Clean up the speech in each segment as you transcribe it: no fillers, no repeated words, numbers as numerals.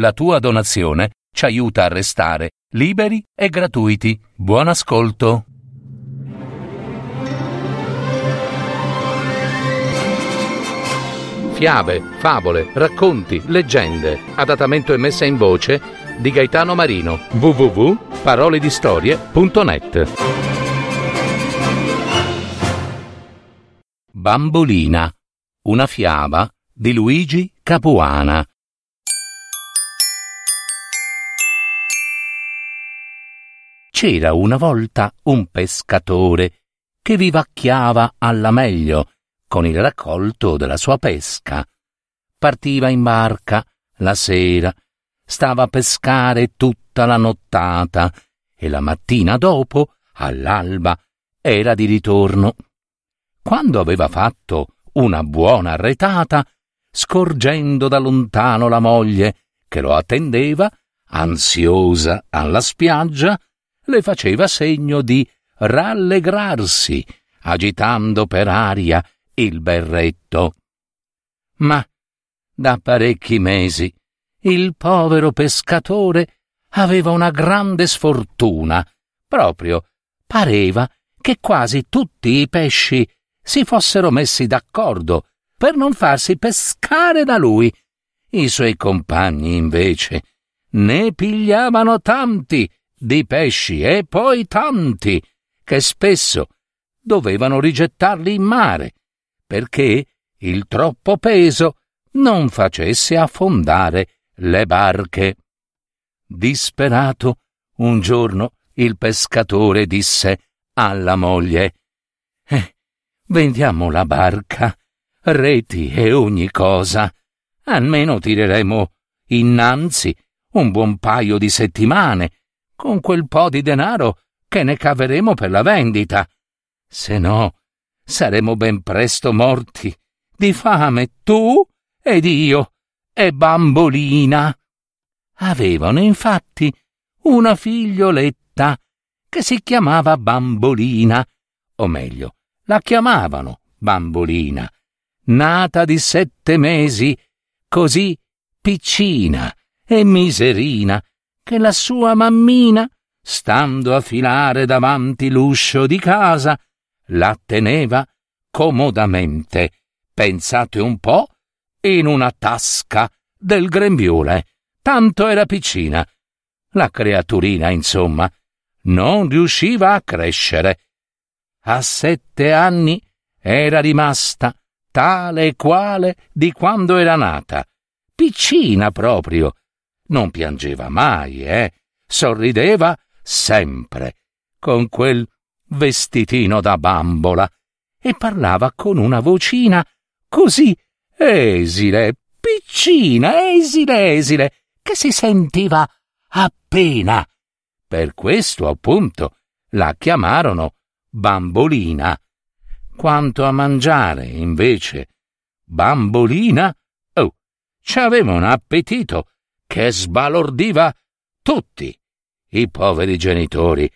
La tua donazione ci aiuta a restare liberi e gratuiti. Buon ascolto. Fiabe, favole, racconti, leggende. Adattamento e messa in voce di Gaetano Marino. www.paroledistorie.net. Bambollina, una fiaba di Luigi Capuana. C'era una volta un pescatore che vivacchiava alla meglio con il raccolto della sua pesca. Partiva in barca la sera, stava a pescare tutta la nottata e la mattina dopo, all'alba, era di ritorno. Quando aveva fatto una buona retata, scorgendo da lontano la moglie che lo attendeva, ansiosa alla spiaggia, le faceva segno di rallegrarsi, agitando per aria il berretto. Ma da parecchi mesi il povero pescatore aveva una grande sfortuna. Proprio pareva che quasi tutti i pesci si fossero messi d'accordo per non farsi pescare da lui. I suoi compagni invece ne pigliavano tanti di pesci e poi tanti, che spesso dovevano rigettarli in mare perché il troppo peso non facesse affondare le barche. Disperato, un giorno il pescatore disse alla moglie: vendiamo la barca, reti e ogni cosa. Almeno tireremo innanzi un buon paio di settimane con quel po' di denaro che ne caveremo per la vendita. Se no, saremo ben presto morti di fame, tu ed io e Bambollina. Avevano infatti una figlioletta che si chiamava Bambollina, o meglio, la chiamavano Bambollina, nata di 7 mesi, così piccina e miserina che la sua mammina, stando a filare davanti l'uscio di casa, la teneva comodamente, pensate un po', in una tasca del grembiule, tanto era piccina. La creaturina, insomma, non riusciva a crescere. A 7 anni era rimasta tale e quale di quando era nata, piccina proprio. Non piangeva mai, sorrideva sempre con quel vestitino da bambola e parlava con una vocina così esile, piccina, esile, che si sentiva appena. Per questo, appunto, la chiamarono Bambollina. Quanto a mangiare, invece, Bambollina c'aveva un appetito che sbalordiva tutti. I poveri genitori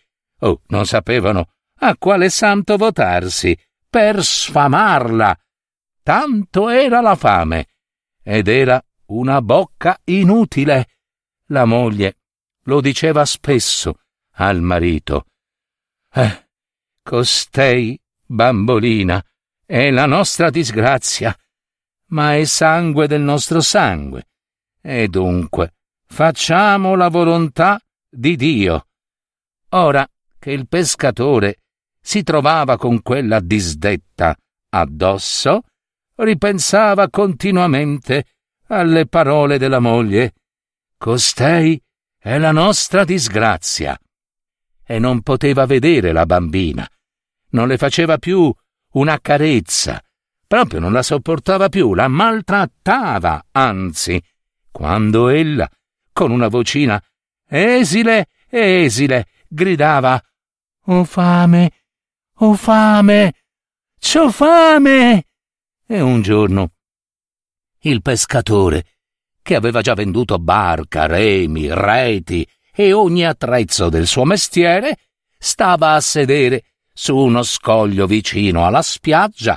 non sapevano a quale santo votarsi per sfamarla, tanto era la fame, ed era una bocca inutile. La moglie lo diceva spesso al marito: costei Bambollina è la nostra disgrazia, ma è sangue del nostro sangue, e dunque facciamo la volontà di Dio. Ora che il pescatore si trovava con quella disdetta addosso, ripensava continuamente alle parole della moglie: costei è la nostra disgrazia. E non poteva vedere la bambina, non le faceva più una carezza, proprio non la sopportava più, la maltrattava, anzi, quando ella, con una vocina esile, gridava: ho fame, c'ho fame! E un giorno il pescatore, che aveva già venduto barca, remi, reti e ogni attrezzo del suo mestiere, stava a sedere su uno scoglio vicino alla spiaggia,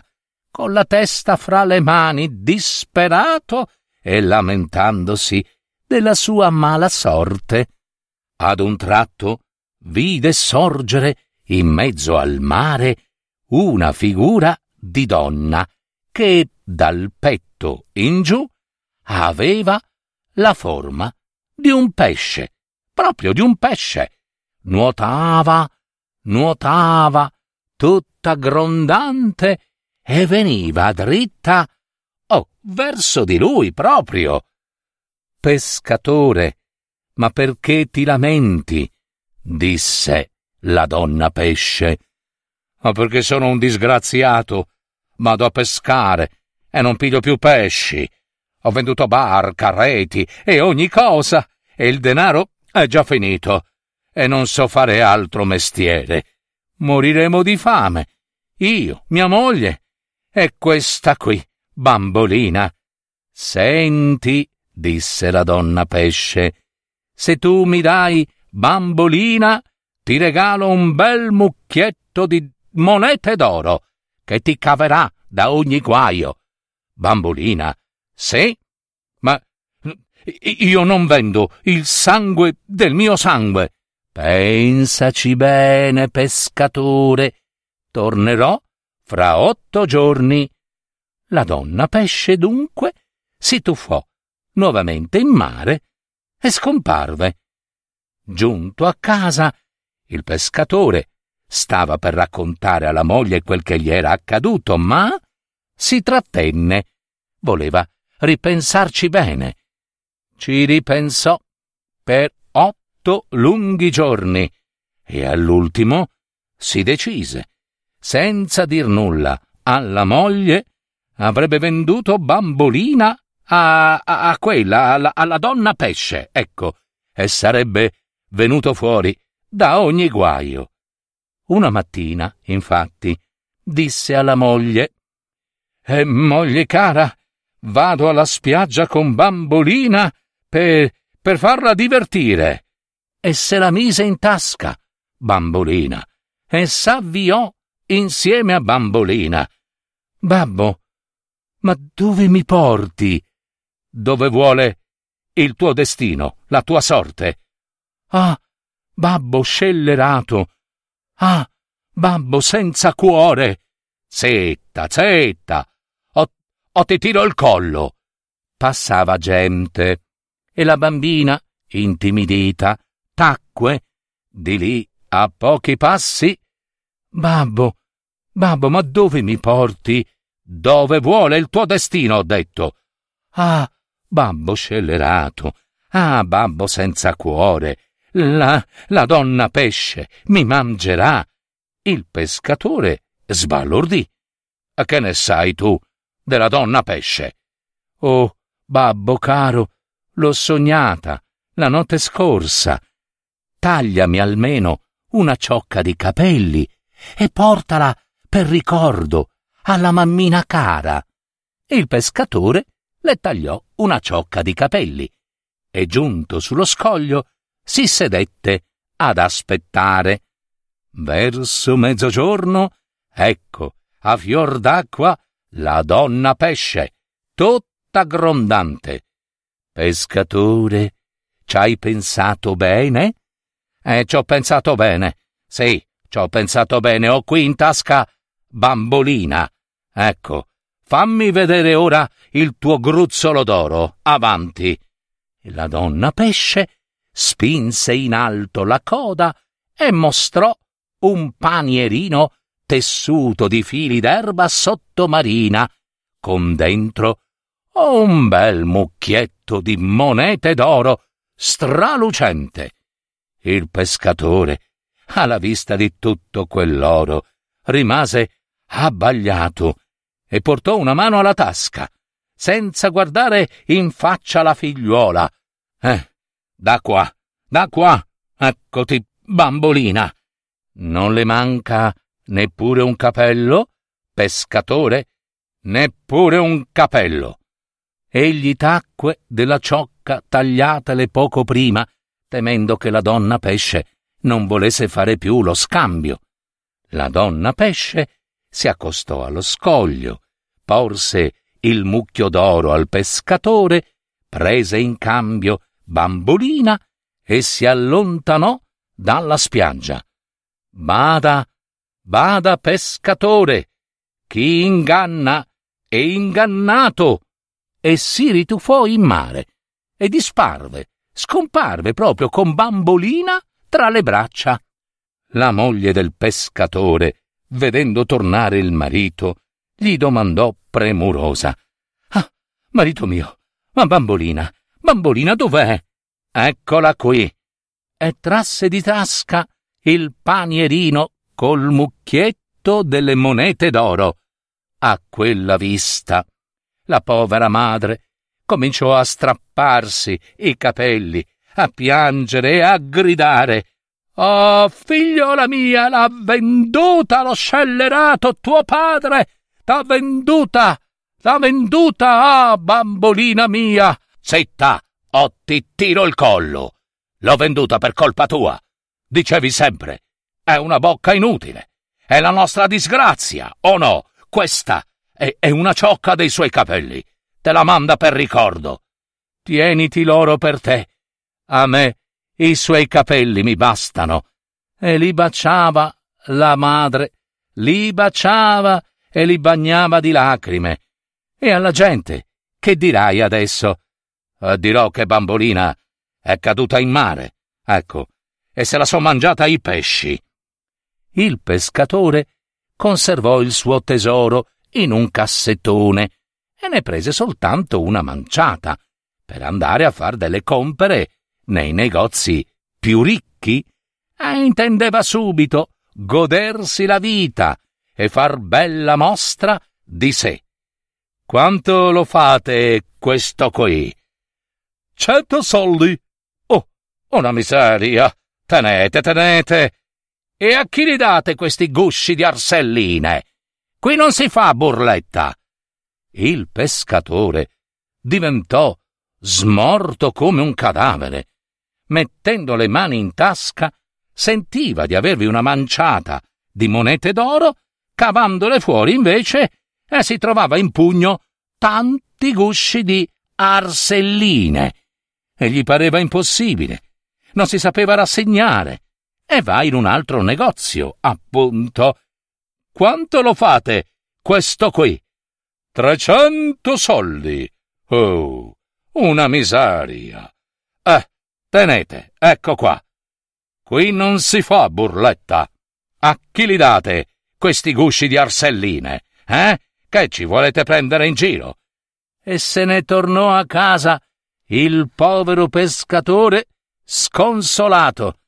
con la testa fra le mani, disperato e lamentandosi della sua mala sorte. Ad un tratto vide sorgere in mezzo al mare una figura di donna che dal petto in giù aveva la forma di un pesce, proprio di un pesce. Nuotava, tutta grondante, e veniva dritta verso di lui proprio. Pescatore, ma perché ti lamenti? Disse la donna pesce. Ma perché sono un disgraziato, vado a pescare e non piglio più pesci. Ho venduto barca, reti e ogni cosa, e il denaro è già finito, e non so fare altro mestiere. Moriremo di fame, io, mia moglie e questa qui, Bambollina. Senti, disse la donna pesce, se tu mi dai Bambollina, ti regalo un bel mucchietto di monete d'oro che ti caverà da ogni guaio. Bambollina: sì, ma io non vendo il sangue del mio sangue. Pensaci bene, pescatore. Tornerò fra 8 giorni. La donna pesce dunque si tuffò nuovamente in mare e scomparve. Giunto a casa, il pescatore stava per raccontare alla moglie quel che gli era accaduto, ma si trattenne. Voleva ripensarci bene. Ci ripensò per 8 lunghi giorni e all'ultimo si decise. Senza dir nulla alla moglie, avrebbe venduto Bambollina alla donna pesce, e sarebbe venuto fuori da ogni guaio. Una mattina, infatti, disse alla moglie: moglie cara, vado alla spiaggia con Bambollina per farla divertire. E se la mise in tasca Bambollina e s'avviò insieme a Bambollina. Babbo, ma dove mi porti? Dove vuole il tuo destino, la tua sorte. Ah, babbo scellerato! Ah, babbo senza cuore! Zitta, o ti tiro il collo! Passava gente e la bambina, intimidita, tacque. Di lì a pochi passi: Babbo, ma dove mi porti? Dove vuole il tuo destino, ho detto. Ah, babbo scellerato! Ah, babbo senza cuore! La donna pesce mi mangerà. Il pescatore sbalordì. Che ne sai tu della donna pesce? Oh, babbo caro, l'ho sognata la notte scorsa. Tagliami almeno una ciocca di capelli e portala per ricordo alla mammina cara. Il pescatore le tagliò una ciocca di capelli e, giunto sullo scoglio, si sedette ad aspettare. Verso mezzogiorno, ecco a fior d'acqua la donna pesce, tutta grondante. Pescatore, ci hai pensato bene? Ci ho pensato bene, sì, ci ho pensato bene. Ho qui in tasca Bambollina. Ecco, fammi vedere ora il tuo gruzzolo d'oro. Avanti. La donna pesce spinse in alto la coda e mostrò un panierino tessuto di fili d'erba sottomarina, con dentro un bel mucchietto di monete d'oro stralucente. Il pescatore, alla vista di tutto quell'oro, rimase abbagliato e portò una mano alla tasca, senza guardare in faccia la figliuola. Da qua, eccoti Bambollina. Non le manca neppure un capello, pescatore, neppure un capello. Egli tacque della ciocca tagliatale poco prima, temendo che la donna pesce non volesse fare più lo scambio. La donna pesce si accostò allo scoglio, porse il mucchio d'oro al pescatore, prese in cambio Bambolina e si allontanò dalla spiaggia. Bada, bada pescatore, chi inganna è ingannato, e si ritufò in mare e disparve, scomparve proprio con Bambolina tra le braccia. La moglie del pescatore, vedendo tornare il marito, gli domandò premurosa: «Ah, marito mio, ma Bambolina, Bambolina dov'è?» «Eccola qui!» E trasse di tasca il panierino col mucchietto delle monete d'oro. A quella vista, la povera madre cominciò a strapparsi i capelli, a piangere e a gridare: «Oh, figliola mia, l'ha venduta lo scellerato tuo padre! T'ha venduta, ah, Bambolina mia!» «Zitta, o ti tiro il collo! L'ho venduta per colpa tua! Dicevi sempre, è una bocca inutile! È la nostra disgrazia, o no? Questa è una ciocca dei suoi capelli! Te la manda per ricordo! Tieniti l'oro per te! A me i suoi capelli mi bastano!» E li baciava la madre, li baciava e li bagnava di lacrime. «E alla gente che dirai adesso?» «Dirò che Bambolina è caduta in mare, ecco, e se la son mangiata i pesci!» Il pescatore conservò il suo tesoro in un cassettone e ne prese soltanto una manciata per andare a far delle compere nei negozi più ricchi, e intendeva subito godersi la vita e far bella mostra di sé. «Quanto lo fate questo qui?» $100. «Oh, una miseria! Tenete, tenete! E a chi li date questi gusci di arselline? Qui non si fa burletta!» Il pescatore diventò smorto come un cadavere. Mettendo le mani in tasca, sentiva di avervi una manciata di monete d'oro. Cavandole fuori, invece, si trovava in pugno tanti gusci di arselline, e gli pareva impossibile, non si sapeva rassegnare, e va in un altro negozio, appunto. «Quanto lo fate questo qui?» $300. «Oh, una miseria! Tenete, ecco qua! Qui non si fa burletta! A chi li date questi gusci di arselline, eh? Che ci volete prendere in giro?» E se ne tornò a casa il povero pescatore sconsolato.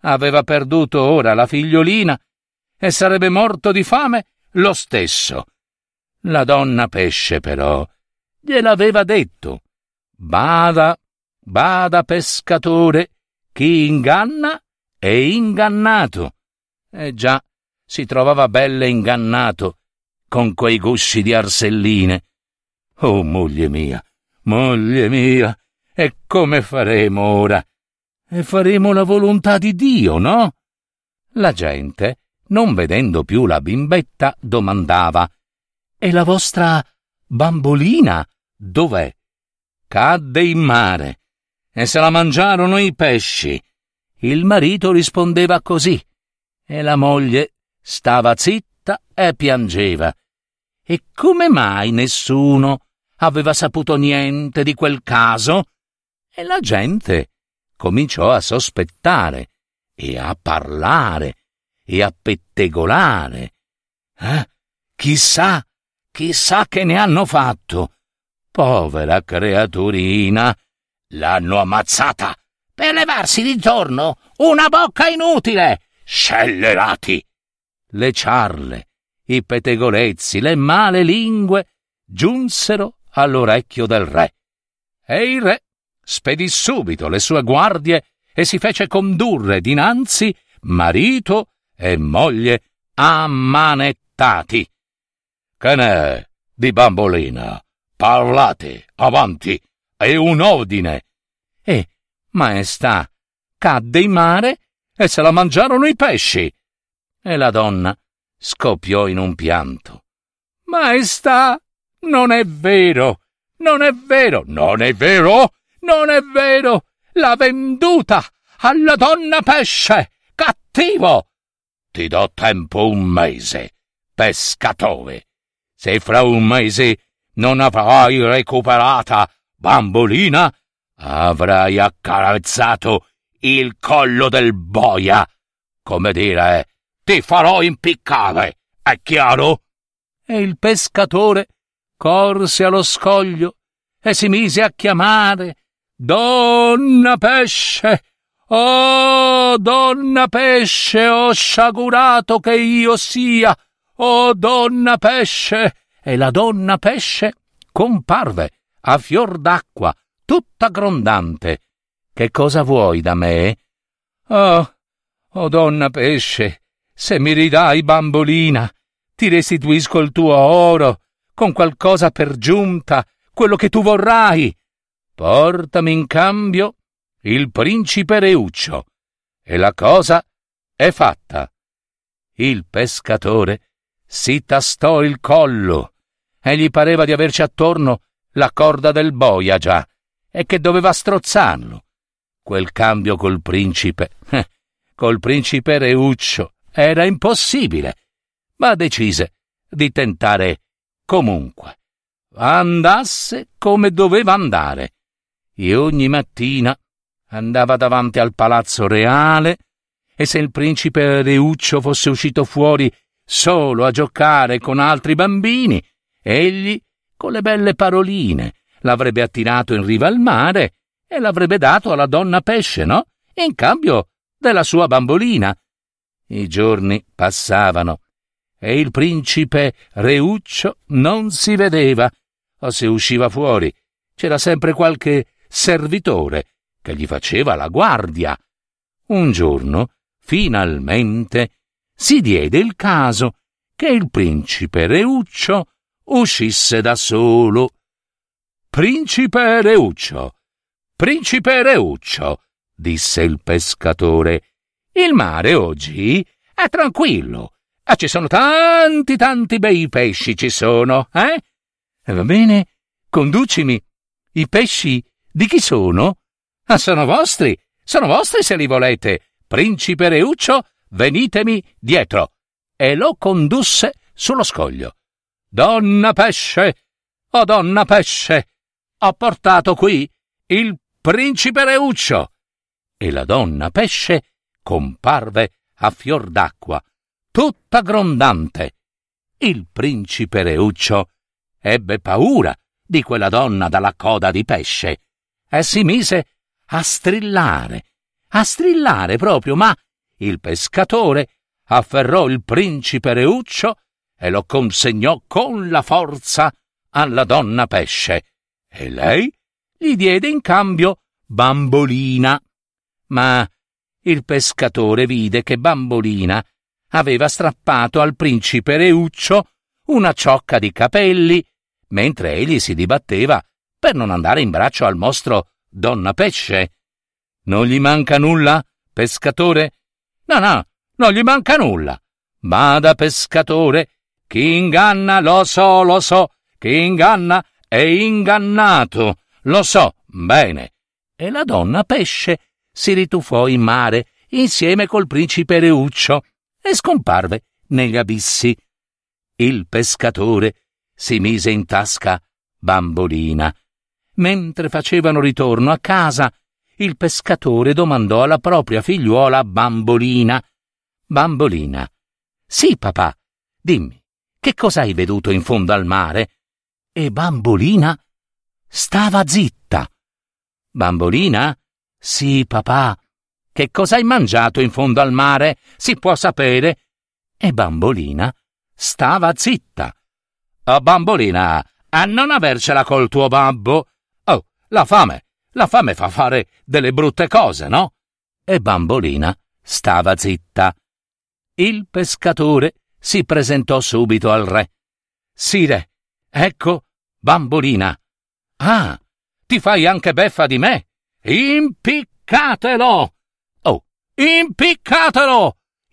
Aveva perduto ora la figliolina e sarebbe morto di fame lo stesso. La donna pesce, però, gliel'aveva detto: «Bada, bada pescatore, chi inganna è ingannato!» E già si trovava belle ingannato con quei gusci di arselline. «Oh, moglie mia, e come faremo ora? E faremo la volontà di Dio, no?» La gente, non vedendo più la bimbetta, domandava: «E la vostra Bambolina dov'è?» «Cadde in mare e se la mangiarono i pesci!» Il marito rispondeva così, e la moglie stava zitta e piangeva. E come mai nessuno aveva saputo niente di quel caso? E la gente cominciò a sospettare e a parlare e a pettegolare. Chissà, chissà che ne hanno fatto! Povera creaturina, l'hanno ammazzata per levarsi di torno una bocca inutile! Scellerati! Le ciarle, i pettegolezzi, le male lingue giunsero all'orecchio del re, e il re spedì subito le sue guardie e si fece condurre dinanzi marito e moglie ammanettati. «Che n'è di Bambolina? Parlate, avanti, è un ordine!» «E, maestà, cadde in mare e se la mangiarono i pesci!» E la donna scoppiò in un pianto. «Maestà, non è vero! Non è vero! Non è vero! Non è vero! L'ha venduta alla donna pesce! Cattivo! Ti do tempo 1 mese, pescatore. Se fra 1 mese non avrai recuperata Bambollina, avrai accarezzato il collo del boia. Come dire, ti farò impiccare, è chiaro? E il pescatore corse allo scoglio e si mise a chiamare: «Donna pesce! Oh, donna pesce, ho sciagurato che io sia! Oh, donna pesce!» E la donna pesce comparve a fior d'acqua, tutta grondante. «Che cosa vuoi da me?» «Oh, oh donna pesce, se mi ridai Bambollina, ti restituisco il tuo oro, con qualcosa per giunta, quello che tu vorrai. Portami in cambio il principe Reuccio, e la cosa è fatta». Il pescatore si tastò il collo e gli pareva di averci attorno la corda del boia già, e che doveva strozzarlo. Quel cambio col principe Reuccio era impossibile, ma decise di tentare comunque. Andasse come doveva andare, e ogni mattina andava davanti al palazzo reale, e se il principe Reuccio fosse uscito fuori solo a giocare con altri bambini, egli, con le belle paroline, l'avrebbe attirato in riva al mare e l'avrebbe dato alla donna pesce, no? In cambio della sua Bambollina. I giorni passavano e il principe Reuccio non si vedeva, o se usciva fuori c'era sempre qualche servitore che gli faceva la guardia. Un giorno, finalmente, si diede il caso che il principe Reuccio uscisse da solo. «Principe Reuccio, principe Reuccio», disse il pescatore, «il mare oggi è tranquillo, ci sono tanti bei pesci, ci sono, eh? Va bene, conducimi. I pesci di chi sono? Ah, sono vostri se li volete. Principe Reuccio, venitemi dietro». E lo condusse sullo scoglio. Donna pesce, ho portato qui il principe Reuccio». E la donna pesce comparve a fior d'acqua, tutta grondante. Il principe Reuccio ebbe paura di quella donna dalla coda di pesce e si mise a strillare proprio, ma il pescatore afferrò il principe Reuccio e lo consegnò con la forza alla donna pesce, e lei gli diede in cambio Bambollina. Ma il pescatore vide che Bambollina aveva strappato al principe Reuccio una ciocca di capelli mentre egli si dibatteva per non andare in braccio al mostro donna pesce. «Non gli manca nulla, pescatore?» No, non gli manca nulla. «Bada, pescatore, chi inganna, lo so, chi inganna è ingannato, lo so bene». E la donna pesce si rituffò in mare insieme col principe Reuccio e scomparve negli abissi. Il pescatore si mise in tasca Bambollina. Mentre facevano ritorno a casa, il pescatore domandò alla propria figliuola Bambollina. «Sì, papà, dimmi, che cosa hai veduto in fondo al mare?» E Bambollina stava zitta. «Bambollina? Sì, papà. Che cosa hai mangiato in fondo al mare? Si può sapere?» E Bambollina stava zitta. «Oh, Bambollina, a non avercela col tuo babbo! Oh, la fame fa fare delle brutte cose, no?» E Bambollina stava zitta. Il pescatore si presentò subito al re. «Sire, ecco Bambollina». «Ah, ti fai anche beffa di me? Impiccatelo!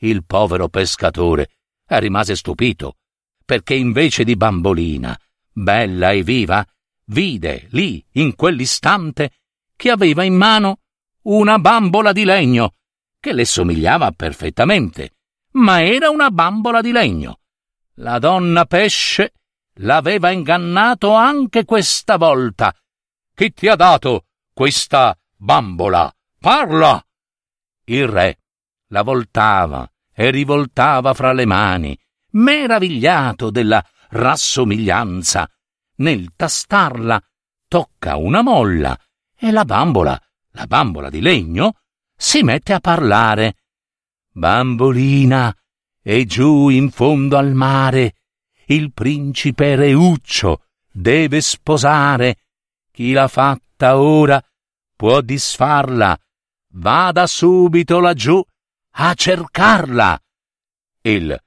Il povero pescatore rimase stupito, perché invece di Bambollina, bella e viva, vide lì in quell'istante che aveva in mano una bambola di legno, che le somigliava perfettamente, ma era una bambola di legno. La donna pesce l'aveva ingannato anche questa volta. «Chi ti ha dato questa bambola? Parla!» Il re la voltava e rivoltava fra le mani, meravigliato della rassomiglianza. Nel tastarla tocca una molla e la bambola di legno, si mette a parlare. «Bambolina, e giù in fondo al mare il principe Reuccio deve sposare. Chi l'ha fatta ora può disfarla. Vada subito laggiù a cercarla.» «Il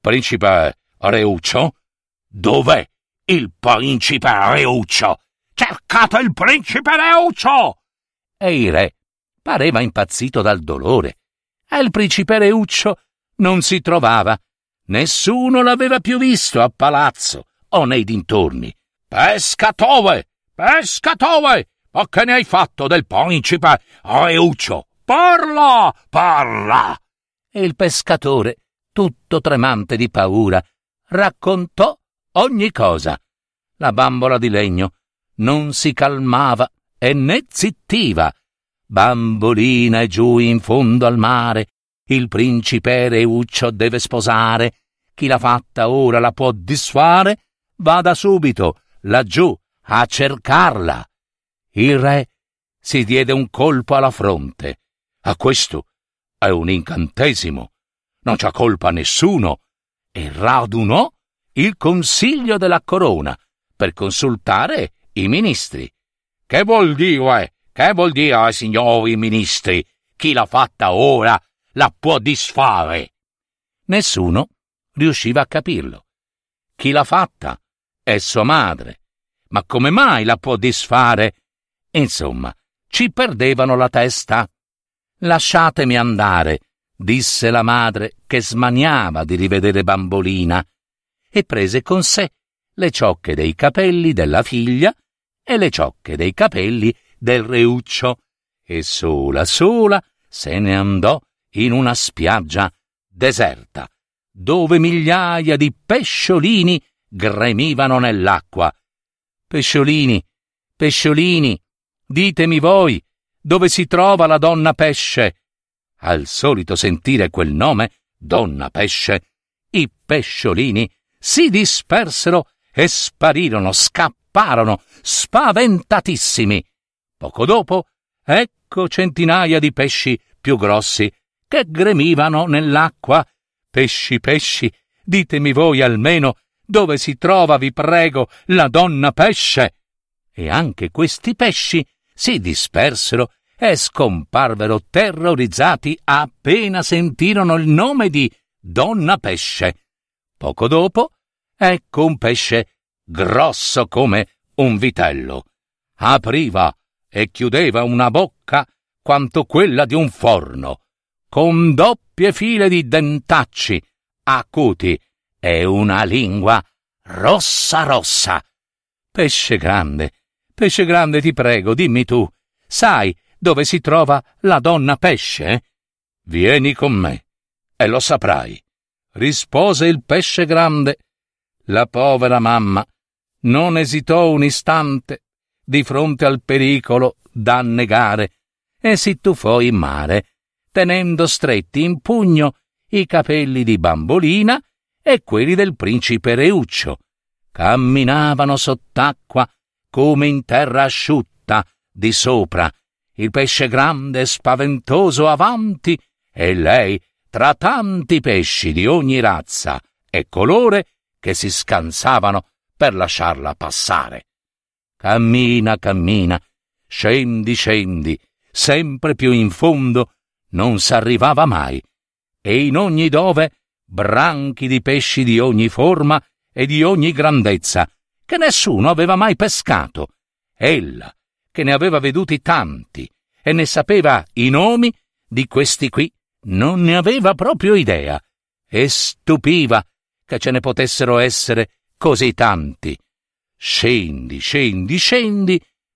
principe Reuccio? Dov'è il principe Reuccio? Cercate il principe Reuccio!» E il re pareva impazzito dal dolore. E il principe Reuccio non si trovava. Nessuno l'aveva più visto a palazzo o nei dintorni. Pescatore, ma che ne hai fatto del principe Reuccio? Parla! E il pescatore, tutto tremante di paura, raccontò ogni cosa. La bambola di legno non si calmava e né zittiva. «Bambolina, è giù in fondo al mare, il principe Reuccio deve sposare. Chi l'ha fatta ora la può disfare, vada subito laggiù a cercarla.» Il re si diede un colpo alla fronte. «A questo è un incantesimo, non c'ha colpa nessuno», e radunò il consiglio della corona per consultare i ministri. Che vuol dire, signori ministri? Chi l'ha fatta ora la può disfare.» Nessuno riusciva a capirlo. Chi l'ha fatta è sua madre, ma come mai la può disfare? Insomma, ci perdevano la testa. «Lasciatemi andare», disse la madre, che smaniava di rivedere Bambolina, e prese con sé le ciocche dei capelli della figlia e le ciocche dei capelli del Reuccio, e sola se ne andò in una spiaggia deserta, dove migliaia di pesciolini gremivano nell'acqua. Pesciolini, ditemi voi dove si trova la donna pesce». Al solito sentire quel nome, donna pesce, i pesciolini si dispersero e sparirono, scapparono spaventatissimi. Poco dopo, ecco centinaia di pesci più grossi che gremivano nell'acqua. Pesci, ditemi voi almeno dove si trova, vi prego, la donna pesce. E anche questi pesci si dispersero e scomparvero terrorizzati appena sentirono il nome di donna pesce. Poco dopo, ecco un pesce grosso come un vitello. Apriva e chiudeva una bocca quanto quella di un forno, con doppie file di dentacci acuti e una lingua rossa. Pesce grande, ti prego, dimmi tu, sai dove si trova la donna pesce? Vieni con me e lo saprai, rispose il pesce grande. La povera mamma non esitò un istante di fronte al pericolo d'annegare e si tuffò in mare, tenendo stretti in pugno i capelli di Bambolina e quelli del principe Reuccio. Camminavano sott'acqua come in terra asciutta di sopra, il pesce grande e spaventoso avanti e lei tra tanti pesci di ogni razza e colore che si scansavano per lasciarla passare. Cammina, scendi, sempre più in fondo non s'arrivava mai, e in ogni dove branchi di pesci di ogni forma e di ogni grandezza, che nessuno aveva mai pescato. Ella, che ne aveva veduti tanti e ne sapeva i nomi, di questi qui non ne aveva proprio idea, e stupiva che ce ne potessero essere così tanti. Scendi,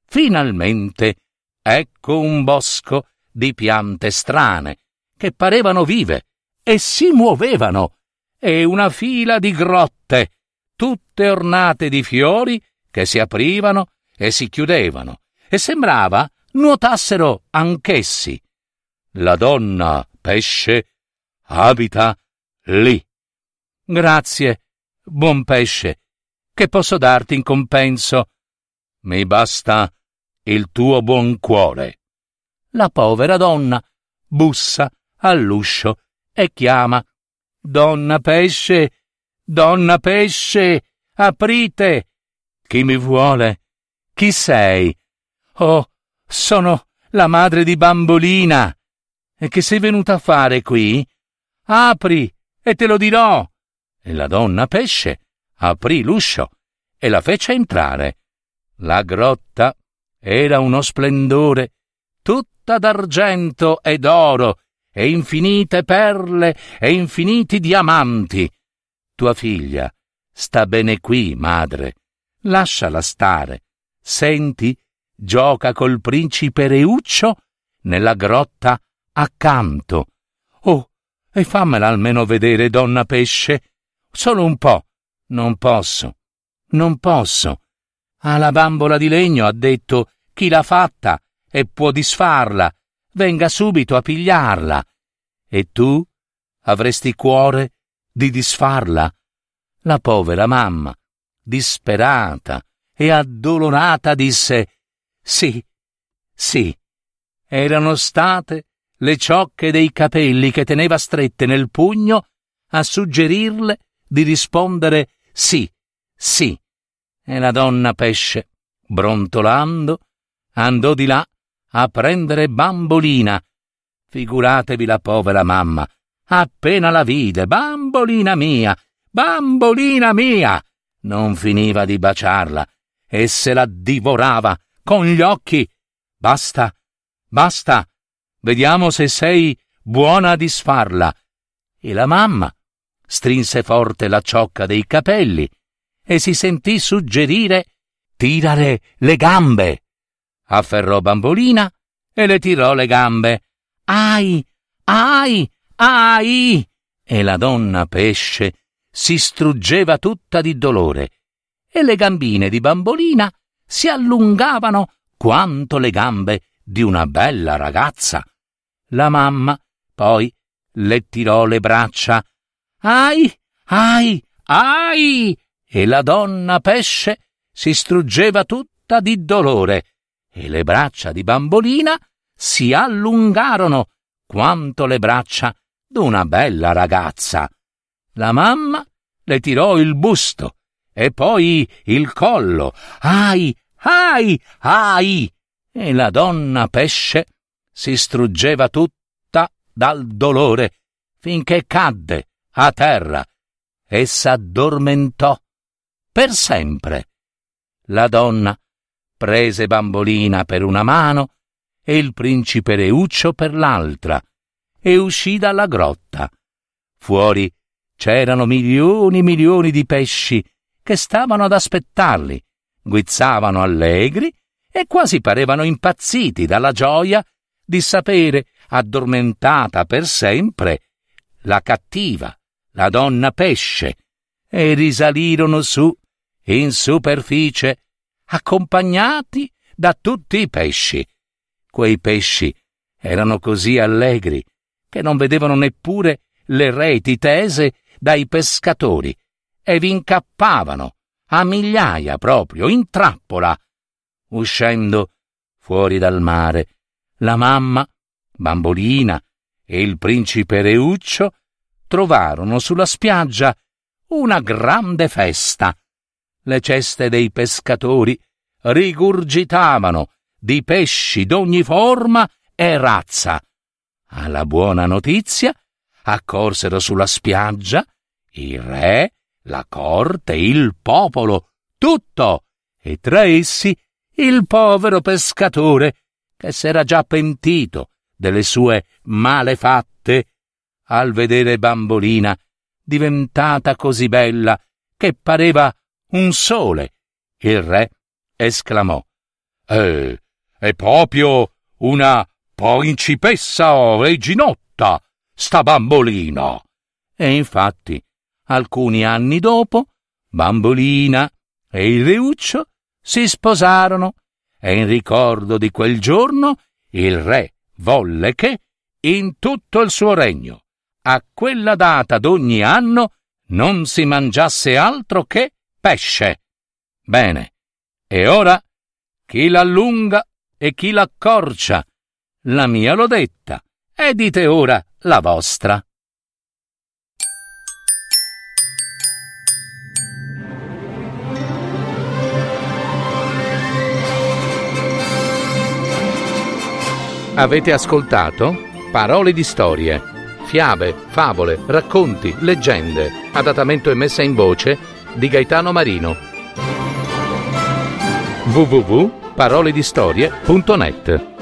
finalmente ecco un bosco di piante strane che parevano vive e si muovevano, e una fila di grotte, tutte ornate di fiori che si aprivano e si chiudevano, e sembrava nuotassero anch'essi. La donna pesce abita lì. Grazie, buon pesce, che posso darti in compenso? Mi basta il tuo buon cuore. La povera donna bussa all'uscio e chiama: donna pesce, aprite! Chi mi vuole? Chi sei? Oh, sono la madre di Bambollina. E che sei venuta a fare qui? Apri e te lo dirò. E la donna pesce aprì l'uscio e la fece entrare. La grotta era uno splendore, tutta d'argento e d'oro, e infinite perle e infiniti diamanti. Tua figlia sta bene qui, madre. Lasciala stare. Senti, gioca col principe Reuccio nella grotta accanto. Oh, e fammela almeno vedere, donna pesce. Solo un po'. Non posso. Alla bambola di legno ha detto: chi l'ha fatta e può disfarla, venga subito a pigliarla. E tu avresti cuore di disfarla? La povera mamma, disperata e addolorata, disse: sì. Erano state le ciocche dei capelli che teneva strette nel pugno a suggerirle di rispondere sì. E la donna pesce, brontolando, andò di là a prendere Bambollina. Figuratevi la povera mamma, appena la vide: Bambollina mia! Non finiva di baciarla e se la divorava con gli occhi. Basta, vediamo se sei buona a disfarla. E la mamma strinse forte la ciocca dei capelli e si sentì suggerire: tirare le gambe. Afferrò Bambollina e le tirò le gambe. Ai! E la donna pesce si struggeva tutta di dolore, e le gambine di Bambollina si allungavano quanto le gambe di una bella ragazza. La mamma poi le tirò le braccia. Ai! E la donna pesce si struggeva tutta di dolore, e le braccia di Bambollina si allungarono quanto le braccia d'una bella ragazza. La mamma le tirò il busto e poi il collo. Ai! E la donna pesce si struggeva tutta dal dolore finché cadde a terra e s'addormentò per sempre. La donna prese Bambollina per una mano e il principe Reuccio per l'altra, e uscì dalla grotta. Fuori c'erano milioni di pesci che stavano ad aspettarli, guizzavano allegri e quasi parevano impazziti dalla gioia di sapere addormentata per sempre la cattiva, la donna pesce, e risalirono su, in superficie, accompagnati da tutti i pesci. Quei pesci erano così allegri che non vedevano neppure le reti tese dai pescatori, e vi incappavano a migliaia proprio in trappola. Uscendo fuori dal mare, la mamma, Bambollina e il principe Reuccio trovarono sulla spiaggia una grande festa. Le ceste dei pescatori rigurgitavano di pesci d'ogni forma e razza. Alla buona notizia accorsero sulla spiaggia il re, la corte, il popolo, tutto, e tra essi il povero pescatore che s'era già pentito delle sue malefatte. Al vedere Bambollina diventata così bella che pareva un sole, il re esclamò: È proprio una principessa o reginotta, sta Bambolina. E infatti, alcuni anni dopo, Bambolina e il Reuccio si sposarono e in ricordo di quel giorno il re volle che, in tutto il suo regno, a quella data d'ogni anno non si mangiasse altro che pesce. Bene, e ora chi l'allunga e chi l'accorcia? La mia l'ho detta, e dite ora la vostra. Avete ascoltato Parole di Storie, fiabe, favole, racconti, leggende, adattamento e messa in voce di Gaetano Marino. www.paroledistorie.net